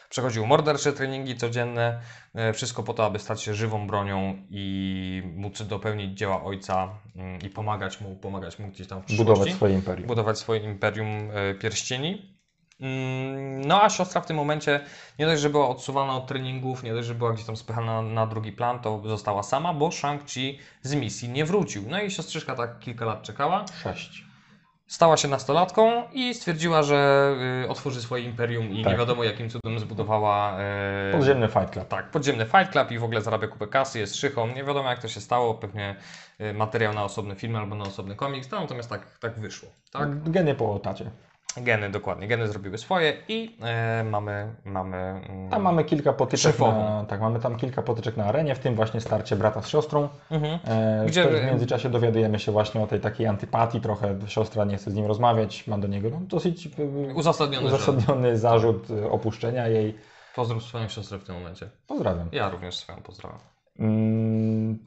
Przechodził mordercze treningi codzienne, e, wszystko po to, aby stać się żywą bronią i móc dopełnić dzieła ojca y, i pomagać mu, pomagać mu gdzieś tam w przyszłości. Budować swoje imperium. Budować swoje imperium e, pierścieni. Mm, no a siostra w tym momencie nie dość, że była odsuwana od treningów, nie dość, że była gdzieś tam spychana na, na drugi plan, to została sama, bo Shang-Chi z misji nie wrócił. No i siostrzyczka tak kilka lat czekała. Sześć. Stała się nastolatką i stwierdziła, że y, otworzy swoje imperium i tak. nie wiadomo jakim cudem zbudowała... Y, podziemny Fight Club. Tak, podziemny Fight Club i w ogóle zarabia kupę kasy, jest szychą. Nie wiadomo jak to się stało, pewnie y, materiał na osobny film albo na osobny komiks, no, natomiast tak, tak wyszło. Tak? Geny po otacie. Geny, dokładnie. Geny zrobiły swoje i y, mamy... mamy y, tam mamy kilka potyczek na, tak, mamy tam kilka potyczek na arenie, w tym właśnie starcie brata z siostrą. Mhm. E, Gdzie... W międzyczasie dowiadujemy się właśnie o tej takiej antypatii trochę. Siostra nie chce z nim rozmawiać, ma do niego no, dosyć y, uzasadniony, uzasadniony zarzut opuszczenia jej. Pozdrawiam swoją siostrę w tym momencie. Pozdrawiam. Ja również swoją pozdrawiam.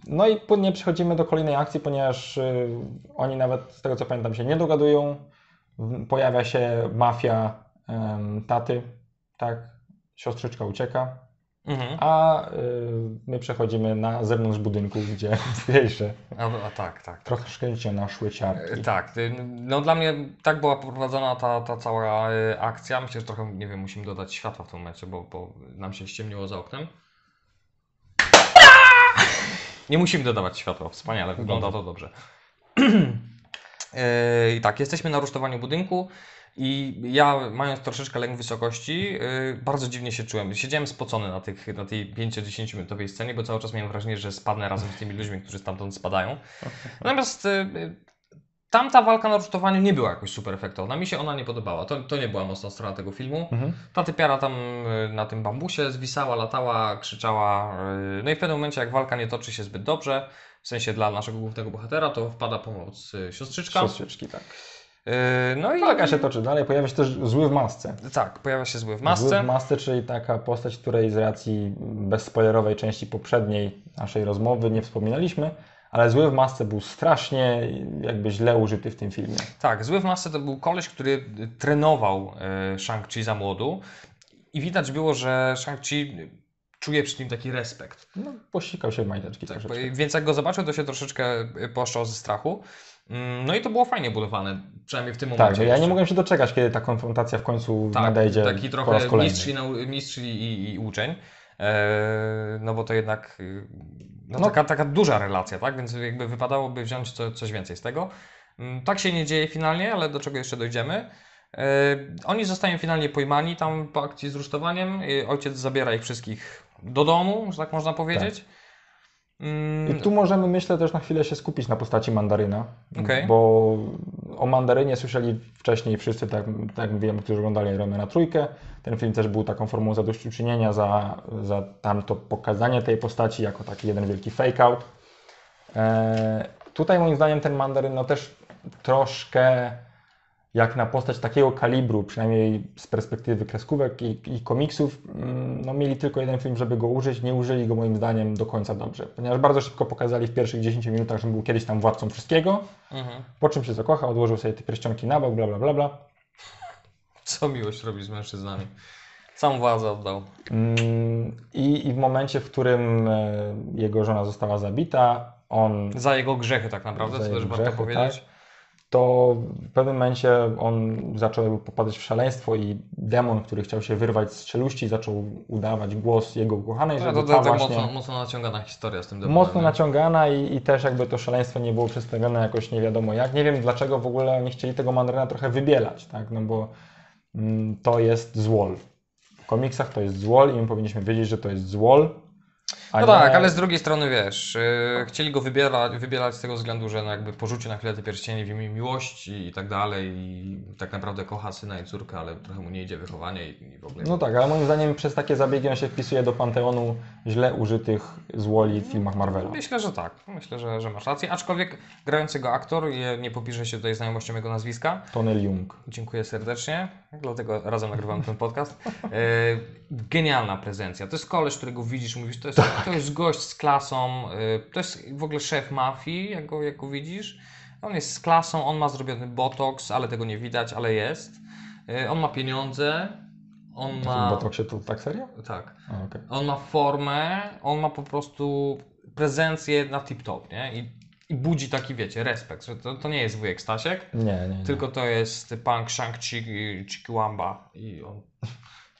No i później przechodzimy do kolejnej akcji, ponieważ y, oni nawet z tego co pamiętam się nie dogadują. Pojawia się mafia um, taty, tak, siostrzyczka ucieka, mhm. a y, my przechodzimy na zewnątrz budynku, gdzie zjejsze. A, a tak, tak. Troszkę się naszły ciarki. Tak, no dla mnie tak była poprowadzona ta, ta cała akcja. Myślę, że trochę, nie wiem, musimy dodać światła w tym momencie, bo, bo nam się ściemniło za oknem. Nie musimy dodawać światła, wspaniale, wygląda to dobrze. I tak, jesteśmy na rusztowaniu budynku i ja, mając troszeczkę lęk wysokości, bardzo dziwnie się czułem. Siedziałem spocony na, tych, na tej pięcio-dziesięciominutowej scenie, bo cały czas miałem wrażenie, że spadnę razem z tymi ludźmi, którzy stamtąd spadają. Natomiast tamta walka na rusztowaniu nie była jakoś super efektowna. Mi się ona nie podobała. To, to nie była mocna strona tego filmu. Mhm. Ta typiara tam na tym bambusie zwisała, latała, krzyczała. No i w pewnym momencie, jak walka nie toczy się zbyt dobrze, w sensie dla naszego głównego bohatera, to wpada pomoc siostrzyczka. Siostrzyczki, tak. Yy, no i taka się toczy dalej. Pojawia się też zły w masce. Tak, pojawia się zły w masce. Zły w masce, czyli taka postać, której z racji bezspoilerowej części poprzedniej naszej rozmowy nie wspominaliśmy, ale zły w masce był strasznie jakby źle użyty w tym filmie. Tak, zły w masce to był koleś, który trenował Shang-Chi za młodu i widać było, że Shang-Chi... Czuję przy nim taki respekt. No, posikał się w majteczki tak, troszeczkę. Więc jak go zobaczył, to się troszeczkę poszczał ze strachu. No i to było fajnie budowane, przynajmniej w tym tak, momencie. Tak, ja jeszcze nie mogłem się doczekać, kiedy ta konfrontacja w końcu tak, nadejdzie taki trochę po raz kolejny. Mistrz i, nau, mistrz i, i uczeń. Eee, no bo to jednak no, no. Taka, taka duża relacja, tak? Więc jakby wypadałoby wziąć co, coś więcej z tego. Tak się nie dzieje finalnie, ale do czego jeszcze dojdziemy. Oni zostają finalnie pojmani tam po akcji z rusztowaniem. Ojciec zabiera ich wszystkich do domu, że tak można powiedzieć. Tak. I tu możemy, myślę, też na chwilę się skupić na postaci Mandaryna, okay. Bo o Mandarynie słyszeli wcześniej wszyscy, tak, tak wiemy, którzy oglądali Iron Mana trójkę. Ten film też był taką formą zadośćuczynienia za, za tamto pokazanie tej postaci jako taki jeden wielki fake out. Eee, tutaj moim zdaniem ten Mandaryn no, też troszkę... Jak na postać takiego kalibru, przynajmniej z perspektywy kreskówek i, i komiksów, no mieli tylko jeden film, żeby go użyć, nie użyli go moim zdaniem do końca dobrze. Ponieważ bardzo szybko pokazali w pierwszych dziesięciu minutach, że był kiedyś tam władcą wszystkiego, mhm. po czym się zakocha, odłożył sobie te pierścionki na bok, bla bla bla bla. Co miłość robi z mężczyznami. Sam władzę oddał. I, i w momencie, w którym jego żona została zabita, on... Za jego grzechy tak naprawdę, co też grzechy, warto powiedzieć. Tak. To w pewnym momencie on zaczął popadać w szaleństwo i demon, który chciał się wyrwać z czeluści, zaczął udawać głos jego ukochanej. To, to, to, to mocno, mocno naciągana historia z tym demonem. Mocno naciągana i, i też jakby to szaleństwo nie było przedstawione jakoś nie wiadomo jak. Nie wiem dlaczego w ogóle oni chcieli tego Mandaryna trochę wybielać, tak? No bo mm, to jest złol. W komiksach to jest złol i my powinniśmy wiedzieć, że to jest złol. No ale... tak, ale z drugiej strony wiesz, yy, chcieli go wybiera, wybierać z tego względu, że no jakby porzucił na chwilę te pierścienie w imię miłości i tak dalej i tak naprawdę kocha syna i córkę, ale trochę mu nie idzie wychowanie i, i w ogóle... No tak, ale moim zdaniem przez takie zabiegi on się wpisuje do panteonu źle użytych złoli w filmach Marvela. Myślę, że tak. Myślę, że, że masz rację. Aczkolwiek grający go aktor, nie popiszę się tutaj znajomością jego nazwiska. Tony Leung. Dziękuję serdecznie, dlatego razem nagrywam ten podcast. Yy, genialna prezencja. To jest koleś, którego widzisz, mówisz, to jest... Tak. To jest gość z klasą, to jest w ogóle szef mafii, jak go, jak go widzisz. On jest z klasą, on ma zrobiony botoks, ale tego nie widać, ale jest. On ma pieniądze, on ma... Botoksie tu tak serio? Tak. A, okay. On ma formę, on ma po prostu prezencję na tip-top, nie? I, i budzi taki, wiecie, respekt, że to, to nie jest wujek Stasiek, nie, nie, nie. Tylko to jest punk Shang-Chi Chikiwamba i on...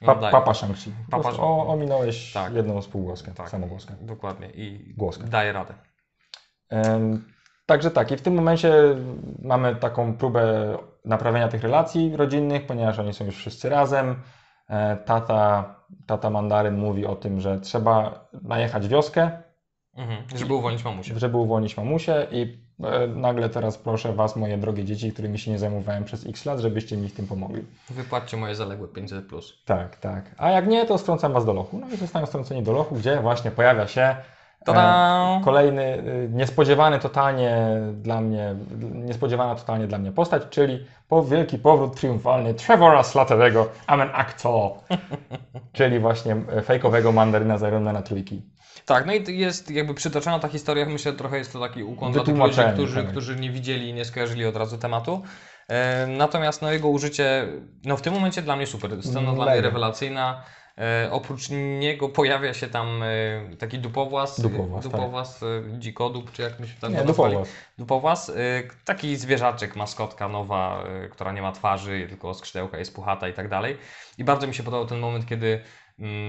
Pa, papa Shang-Chi. Papa... O, ominąłeś tak. jedną z półgłoskę, tak. samogłoskę. Dokładnie i głoskę. Daje radę. Um, także tak, i w tym momencie mamy taką próbę naprawienia tych relacji rodzinnych, ponieważ oni są już wszyscy razem. E, tata, tata Mandaryn mówi o tym, że trzeba najechać wioskę. Mhm, żeby uwolnić mamusię. Żeby uwolnić mamusię i e, nagle teraz proszę Was, moje drogie dzieci, którymi się nie zajmowałem przez x lat, żebyście mi w tym pomogli. Wypłaccie moje zaległe pięćset plus. Tak, tak. A jak nie, to strącam Was do lochu. No i zostają strąceni do lochu, gdzie właśnie pojawia się e, kolejny e, niespodziewany totalnie dla mnie, niespodziewana totalnie dla mnie postać, czyli po wielki powrót triumfalny Trevora Slattery'ego, I'm an actor, czyli właśnie fejkowego Mandaryna z Iron Mana trójki. Tak, no i jest jakby przytoczona ta historia, myślę, trochę jest to taki ukłon dla tych ludzi, którzy, którzy nie widzieli i nie skojarzyli od razu tematu. E, natomiast no, jego użycie, no w tym momencie dla mnie super, scena dla mnie rewelacyjna. E, oprócz niego pojawia się tam e, taki dupowłas, dupowłas, dupowłas tak. dzikodub, czy jak myśmy tam nie, go nazwali. Dupowłas, dupowłas e, taki zwierzaczek, maskotka nowa, e, która nie ma twarzy, tylko skrzydełka, jest puchata i tak dalej. I bardzo mi się podobał ten moment, kiedy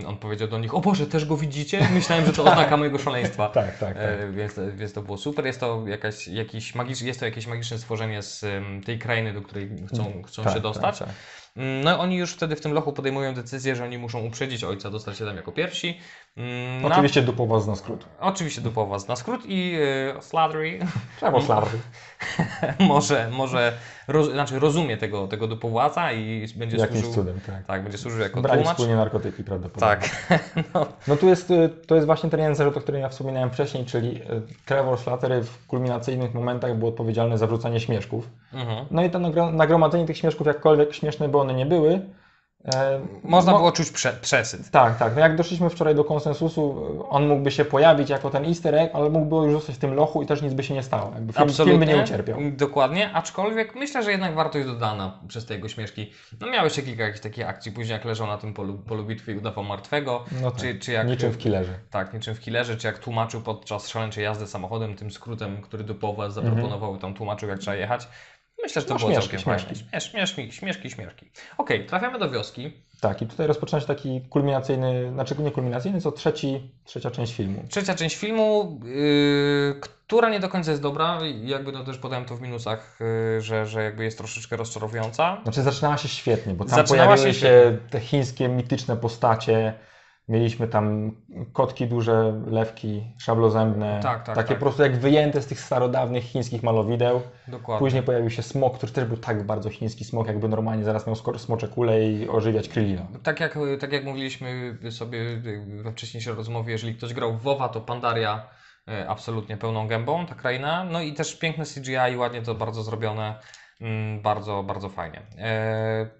on powiedział do nich, o Boże, też go widzicie? Myślałem, że to oznaka mojego szaleństwa. Tak, tak, tak. E, więc, więc to było super. Jest to, jakaś, jakiś magicz, jest to jakieś magiczne stworzenie z um, tej krainy, do której chcą, chcą tak, się dostać. Tak, tak. No i oni już wtedy w tym lochu podejmują decyzję, że oni muszą uprzedzić ojca, dostać się tam jako pierwsi. Na... Oczywiście dupowa zna skrót. Oczywiście dupowa zna skrót i yy, Slattery. Trzeba Slattery. może, może roz, znaczy rozumie tego, tego dupowłaca i będzie Jakimś służył... cudem, tak. Tak, będzie służył jako Brali tłumacz. Wspólnie narkotyki prawdopodobnie. Tak. no. no tu jest, to jest właśnie ten język, o którym ja wspominałem wcześniej, czyli Trevor Slattery w kulminacyjnych momentach był odpowiedzialny za wrzucanie śmieszków. Mhm. No i to nagromadzenie tych śmieszków, jakkolwiek śmieszne, bo one nie były. E, Można mo- było czuć prze- przesyt. Tak, tak. No jak doszliśmy wczoraj do konsensusu, on mógłby się pojawić jako ten easter egg, ale mógłby już zostać w tym lochu i też nic by się nie stało. Jakby film, Absolutnie. Film by nie ucierpiał. Dokładnie, aczkolwiek myślę, że jednak wartość dodana przez te jego śmieszki. No miał jeszcze kilka jakichś takich akcji, później jak leżał na tym polu, polu bitwy i udawał martwego. No tak, czy, czy jak, niczym w killerze. Tak, niczym w killerze, czy jak tłumaczył podczas szaleńczej jazdy samochodem, tym skrótem, który dupowa zaproponował, mhm. tam tłumaczył jak trzeba jechać. Myślę, że to no, było śmieszki, całkiem śmieszki. fajne. Śmieszki, śmieszki, śmieszki. Okej, okay, trafiamy do wioski. Tak, i tutaj rozpoczyna się taki kulminacyjny, znaczy nie kulminacyjny, co trzeci, trzecia część filmu. Trzecia część filmu, yy, która nie do końca jest dobra, jakby no też podałem to w minusach, yy, że, że jakby jest troszeczkę rozczarowująca. Znaczy zaczynała się świetnie, bo tam zaczynała pojawiły się, się te chińskie mityczne postacie. Mieliśmy tam kotki duże, lewki, szablozębne, tak, tak, takie tak. po prostu jak wyjęte z tych starodawnych chińskich malowideł. Dokładnie. Później pojawił się smok, który też był tak bardzo chiński smok, jakby normalnie zaraz miał smocze kule i ożywiać Krillina. Tak jak, tak jak mówiliśmy sobie we wcześniejszej rozmowie, jeżeli ktoś grał w WoWa, to Pandaria absolutnie pełną gębą, ta kraina. No i też piękne C G I, ładnie to bardzo zrobione. Bardzo, bardzo fajnie.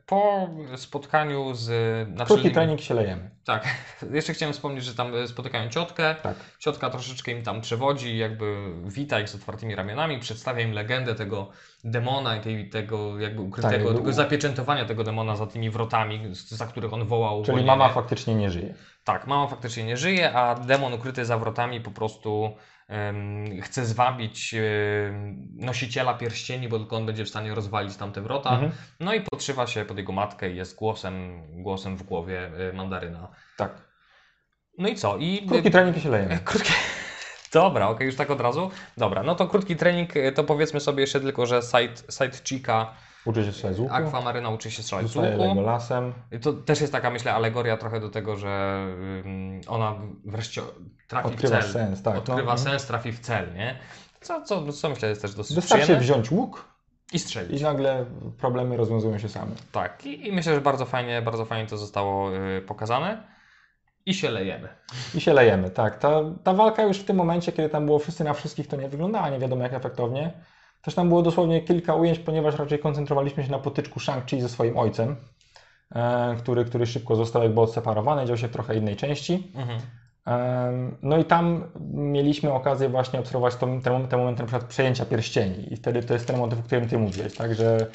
Po spotkaniu z... Krótki trening się lejemy. Tak. Jeszcze chciałem wspomnieć, że tam spotykają ciotkę. Tak. Ciotka troszeczkę im tam przewodzi, jakby wita ich z otwartymi ramionami, przedstawia im legendę tego demona i tej, tego jakby ukrytego, tak, tego zapieczętowania tego demona za tymi wrotami, za których on wołał. Czyli uwolnienie. Mama faktycznie nie żyje. Tak, mama faktycznie nie żyje, a demon ukryty za wrotami po prostu... chce zwabić nosiciela pierścieni, bo tylko on będzie w stanie rozwalić tamte wrota. Mhm. No i podszywa się pod jego matkę i jest głosem, głosem w głowie Mandaryna. Tak. No i co? I... Krótki trening się leje. Krótki... Dobra, okej, okay, już tak od razu. Dobra, no to krótki trening, to powiedzmy sobie jeszcze tylko, że side, side chicka Uczy się strzelać z łuku. Aquamarina uczy się strzelać z łuku. Lasem. To też jest taka, myślę, alegoria trochę do tego, że ona wreszcie trafi odkrywa w cel. Sens, tak, odkrywa no. sens, trafi w cel, nie? Co, co, co myślę jest też dosyć wystarczy przyjemne. Wystarczy wziąć łuk i strzelić. I nagle problemy rozwiązują się same. Tak. I, i myślę, że bardzo fajnie, bardzo fajnie to zostało yy, pokazane. I się lejemy. I się lejemy, tak. Ta, ta walka już w tym momencie, kiedy tam było wszyscy na wszystkich, to nie wyglądała nie wiadomo jak efektownie. Też tam było dosłownie kilka ujęć, ponieważ raczej koncentrowaliśmy się na potyczku Shang-Chi ze swoim ojcem, e, który, który szybko został jakby odseparowany, dział się w trochę innej części. Mhm. E, no i tam mieliśmy okazję właśnie obserwować ten, ten moment na przykład przejęcia pierścieni. I wtedy to jest ten moment, o którym ty mówiłeś, tak, że,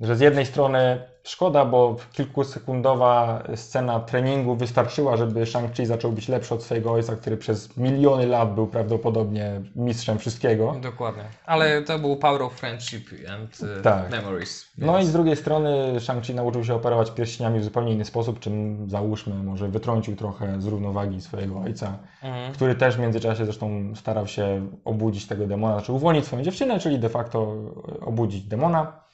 że z jednej strony szkoda, bo kilkusekundowa scena treningu wystarczyła, żeby Shang-Chi zaczął być lepszy od swojego ojca, który przez miliony lat był prawdopodobnie mistrzem wszystkiego. Dokładnie. Ale to był power of friendship and uh, tak. memories. Więc... No i z drugiej strony Shang-Chi nauczył się operować pierścieniami w zupełnie inny sposób, czym załóżmy może wytrącił trochę z równowagi swojego ojca, mhm. który też w międzyczasie zresztą starał się obudzić tego demona, znaczy uwolnić swoją dziewczynę, czyli de facto obudzić demona.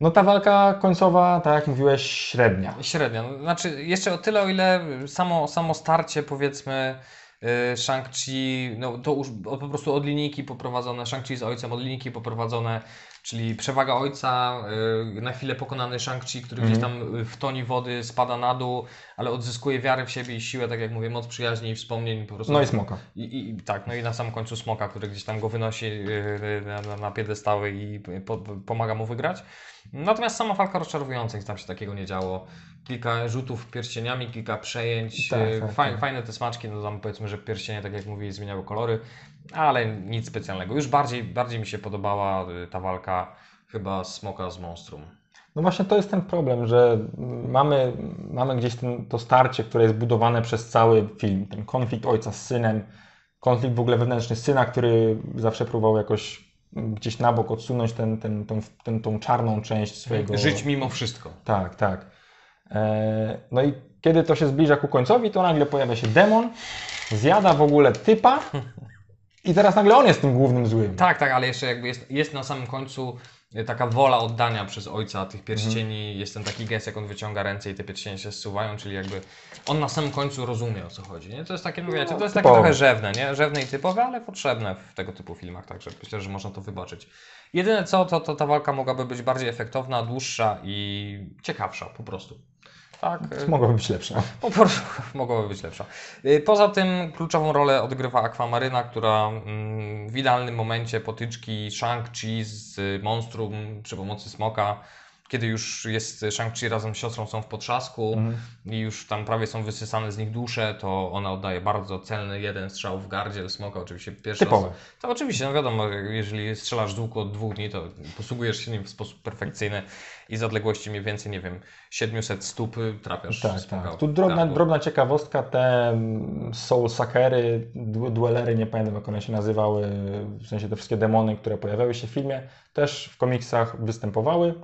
No ta walka końcowa, tak jak mówiłeś, średnia. Średnia. Znaczy jeszcze o tyle, o ile samo, samo starcie, powiedzmy, yy, Shang-Chi, no to już po prostu od linijki poprowadzone, Shang-Chi z ojcem od linijki poprowadzone, czyli przewaga ojca, yy, na chwilę pokonany Shang-Chi, który mm-hmm. gdzieś tam w toni wody spada na dół, ale odzyskuje wiarę w siebie i siłę, tak jak mówię, moc przyjaźni i wspomnień. Po prostu. No i Smoka. I, i, tak, no i na samym końcu Smoka, który gdzieś tam go wynosi yy, na, na piedestały i po, pomaga mu wygrać. Natomiast sama walka rozczarowująca, nic tam się takiego nie działo. Kilka rzutów pierścieniami, kilka przejęć, tak, tak, fajne, tak. fajne te smaczki, no tam powiedzmy, że pierścienie, tak jak mówili, zmieniały kolory, ale nic specjalnego. Już bardziej, bardziej mi się podobała ta walka chyba Smoka z Monstrum. No właśnie to jest ten problem, że mamy, mamy gdzieś ten, to starcie, które jest budowane przez cały film, ten konflikt ojca z synem, konflikt w ogóle wewnętrzny syna, który zawsze próbował jakoś gdzieś na bok odsunąć ten, ten, tą, ten, tą czarną część swojego... Żyć mimo wszystko. Tak, tak. Eee, no i kiedy to się zbliża ku końcowi, to nagle pojawia się demon, zjada w ogóle typa i teraz nagle on jest tym głównym złym. Tak, tak, ale jeszcze jakby jest, jest na samym końcu taka wola oddania przez ojca tych pierścieni. Mhm. Jest ten taki gest, jak on wyciąga ręce i te pierścienie się zsuwają, czyli jakby on na samym końcu rozumie, o co chodzi. Nie? To jest takie, no, wiecie, to jest takie trochę rzewne, nie? Rzewne i typowe, ale potrzebne w tego typu filmach, także myślę, że można to wybaczyć. Jedyne co, to, to ta walka mogłaby być bardziej efektowna, dłuższa i ciekawsza po prostu. Tak. Mogłaby być lepsza. Po prostu mogłaby być lepsza. Poza tym kluczową rolę odgrywa Aquamaryna, która w idealnym momencie potyczki Shang-Chi z Monstrum przy pomocy Smoka, kiedy już jest Shang-Chi razem z siostrą są w potrzasku mhm. i już tam prawie są wysysane z nich dusze, to ona oddaje bardzo celny jeden strzał w gardziel Smoka, oczywiście pierwszy raz. To oczywiście, no wiadomo, jeżeli strzelasz z łuku od dwóch dni, to posługujesz się nim w sposób perfekcyjny i z odległości mniej więcej, nie wiem, siedemset stóp trafiasz tak, Smoka. Tak. Tu drobna, drobna ciekawostka, te soul suckery, duelery, nie pamiętam jak one się nazywały, w sensie te wszystkie demony, które pojawiały się w filmie, też w komiksach występowały.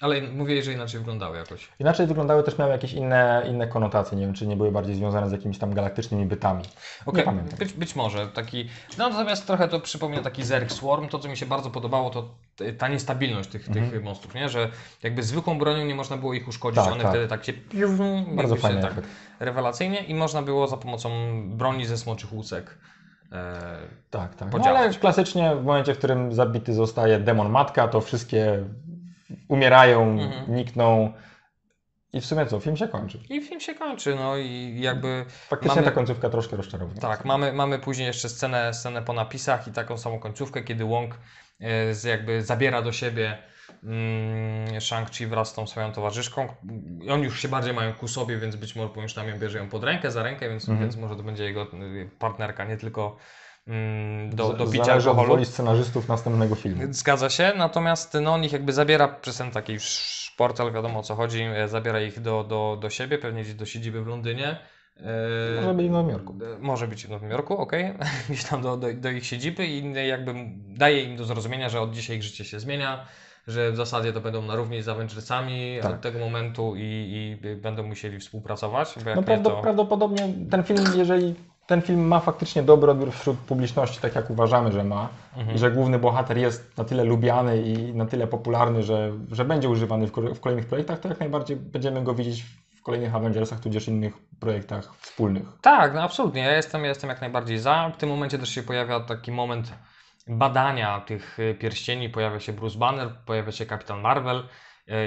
Ale mówię, że inaczej wyglądały jakoś. Inaczej wyglądały, też miały jakieś inne, inne konotacje. Nie wiem, czy nie były bardziej związane z jakimiś tam galaktycznymi bytami. Okay. Nie pamiętam. Być, być może. Taki... No natomiast trochę to przypomina taki Zerg Swarm. To, co mi się bardzo podobało, to ta niestabilność tych, mm-hmm. tych monstrów, nie? Że jakby zwykłą bronią nie można było ich uszkodzić. Tak, one tak. wtedy tak się... Bardzo fajnie. Tak, rewelacyjnie. I można było za pomocą broni ze smoczych łucek e... tak, tak. No, ale klasycznie w momencie, w którym zabity zostaje demon matka, to wszystkie... umierają, mhm. nikną i w sumie co? Film się kończy. I film się kończy, no i jakby... Faktycznie mamy, ta końcówka troszkę rozczarowująca. Tak, mamy, mamy później jeszcze scenę, scenę po napisach i taką samą końcówkę, kiedy Wong z jakby zabiera do siebie mm, Shang-Chi wraz z tą swoją towarzyszką. Oni już się bardziej mają ku sobie, więc być może przynajmniej bierze ją pod rękę, za rękę, więc, mhm. więc może to będzie jego partnerka, nie tylko... Do, do picia alkoholu. Od woli scenarzystów następnego filmu. Zgadza się, natomiast no, on ich jakby zabiera przez ten taki portal, wiadomo o co chodzi, zabiera ich do, do, do siebie, pewnie gdzieś do siedziby w Londynie. Może być w Nowym Jorku. Może być w Nowym Jorku, okej. Okay. Gdzieś tam do, do, do ich siedziby i jakby daje im do zrozumienia, że od dzisiaj ich życie się zmienia, że w zasadzie to będą na równi z Avengersami tak. od tego momentu i, i będą musieli współpracować. Bo jak no, nie, to... Prawdopodobnie ten film, jeżeli ten film ma faktycznie dobry odbiór wśród publiczności, tak jak uważamy, że ma. Mhm. I że główny bohater jest na tyle lubiany i na tyle popularny, że, że będzie używany w kolejnych projektach, to jak najbardziej będziemy go widzieć w kolejnych Avengersach, tudzież innych projektach wspólnych. Tak, no absolutnie. Ja jestem, ja jestem jak najbardziej za. W tym momencie też się pojawia taki moment badania tych pierścieni. Pojawia się Bruce Banner, pojawia się Kapitan Marvel.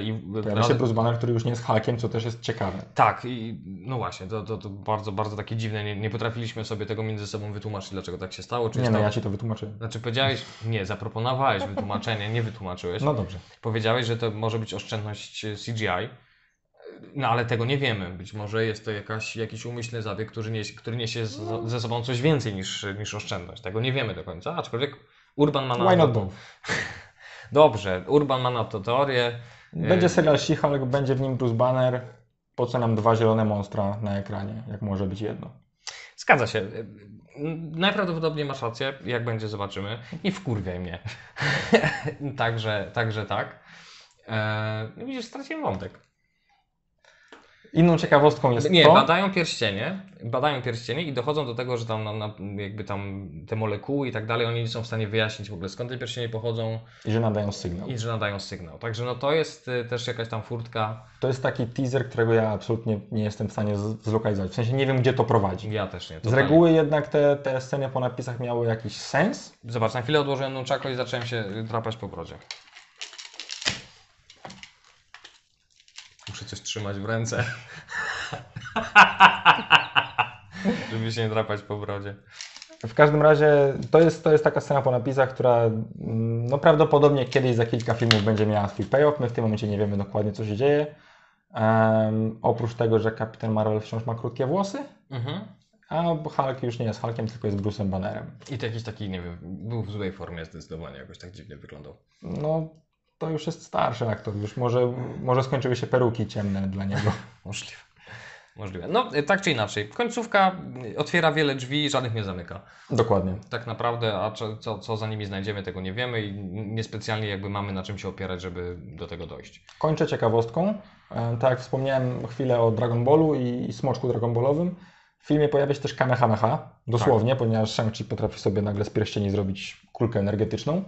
I pojawia się Bruce Banner, który już nie jest Hulkiem, co też jest ciekawe. Tak, i no właśnie, to, to, to bardzo, bardzo takie dziwne, nie, nie potrafiliśmy sobie tego między sobą wytłumaczyć, dlaczego tak się stało. Czy nie, stało... no ja Ci to wytłumaczyłem. Znaczy powiedziałeś, nie, zaproponowałeś wytłumaczenie, nie wytłumaczyłeś. No dobrze. Powiedziałeś, że to może być oszczędność C G I, no ale tego nie wiemy. Być może jest to jakaś, jakiś umyślny zabieg, który, nie, który niesie z, ze sobą coś więcej niż, niż oszczędność. Tego nie wiemy do końca, aczkolwiek Urban ma na to... Dobrze, Urban ma na to teorię. Będzie serial She-Hulk, będzie w nim Bruce Banner. Po co nam dwa zielone monstra na ekranie, jak może być jedno? Zgadza się. Najprawdopodobniej masz rację, jak będzie zobaczymy. Nie wkurwiaj mnie. także, także tak. Eee, widzisz, straciłem wątek. Inną ciekawostką jest Nie, to... Nie, badają pierścienie, badają pierścienie i dochodzą do tego, że tam, na, na, jakby tam te molekuły i tak dalej, oni nie są w stanie wyjaśnić w ogóle, skąd te pierścienie pochodzą. I że nadają sygnał. I że nadają sygnał. Także no to jest y, też jakaś tam furtka. To jest taki teaser, którego ja absolutnie nie jestem w stanie z, zlokalizować. W sensie nie wiem, gdzie to prowadzi. Ja też nie. Totalnie. Z reguły jednak te, te sceny po napisach miały jakiś sens. Zobacz, na chwilę odłożyłem nunchaku i zacząłem się drapać po brodzie. Muszę coś trzymać w ręce, żeby się nie drapać po brodzie. W każdym razie to jest, to jest taka scena po napisach, która no, prawdopodobnie kiedyś za kilka filmów będzie miała swój payoff. My w tym momencie nie wiemy dokładnie, co się dzieje. Um, oprócz tego, że Kapitan Marvel wciąż ma krótkie włosy, mhm. a Hulk już nie jest Hulkiem, tylko jest Bruce'em Bannerem. I to jakiś taki, nie wiem, był w złej formie zdecydowanie, jakoś tak dziwnie wyglądał. No. To już jest starszy aktor, już może, może skończyły się peruki ciemne dla niego. Możliwe. Możliwe. No tak czy inaczej, końcówka otwiera wiele drzwi, żadnych nie zamyka. Dokładnie. Tak naprawdę, a co, co za nimi znajdziemy, tego nie wiemy i niespecjalnie jakby mamy na czym się opierać, żeby do tego dojść. Kończę ciekawostką. Tak jak wspomniałem chwilę o Dragon Ballu i smoczku Dragon Ballowym, w filmie pojawia się też Kamehameha, dosłownie, tak. Ponieważ Shang-Chi potrafi sobie nagle z pierścieni zrobić kulkę energetyczną.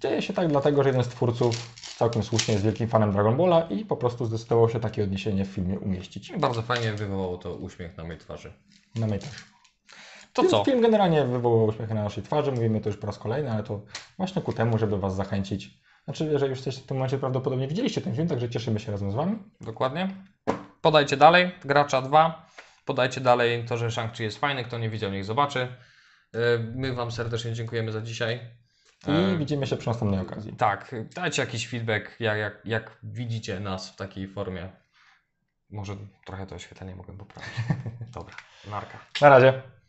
Dzieje się tak dlatego, że jeden z twórców całkiem słusznie jest wielkim fanem Dragon Balla i po prostu zdecydował się takie odniesienie w filmie umieścić. Bardzo fajnie wywołało to uśmiech na mojej twarzy. Na mojej też. To film, co? Film generalnie wywołał uśmiech na naszej twarzy, mówimy to już po raz kolejny, ale to właśnie ku temu, żeby Was zachęcić. Znaczy, że już jesteście w tym momencie, prawdopodobnie widzieliście ten film, także cieszymy się razem z Wami. Dokładnie. Podajcie dalej, Gracza dwa. Podajcie dalej to, że Shang-Chi jest fajny, kto nie widział, niech zobaczy. My Wam serdecznie dziękujemy za dzisiaj. I widzimy się przy następnej okazji. Tak, dajcie jakiś feedback, jak, jak, jak widzicie nas w takiej formie. Może trochę to oświetlenie mogę poprawić. Dobra, narka. Na razie.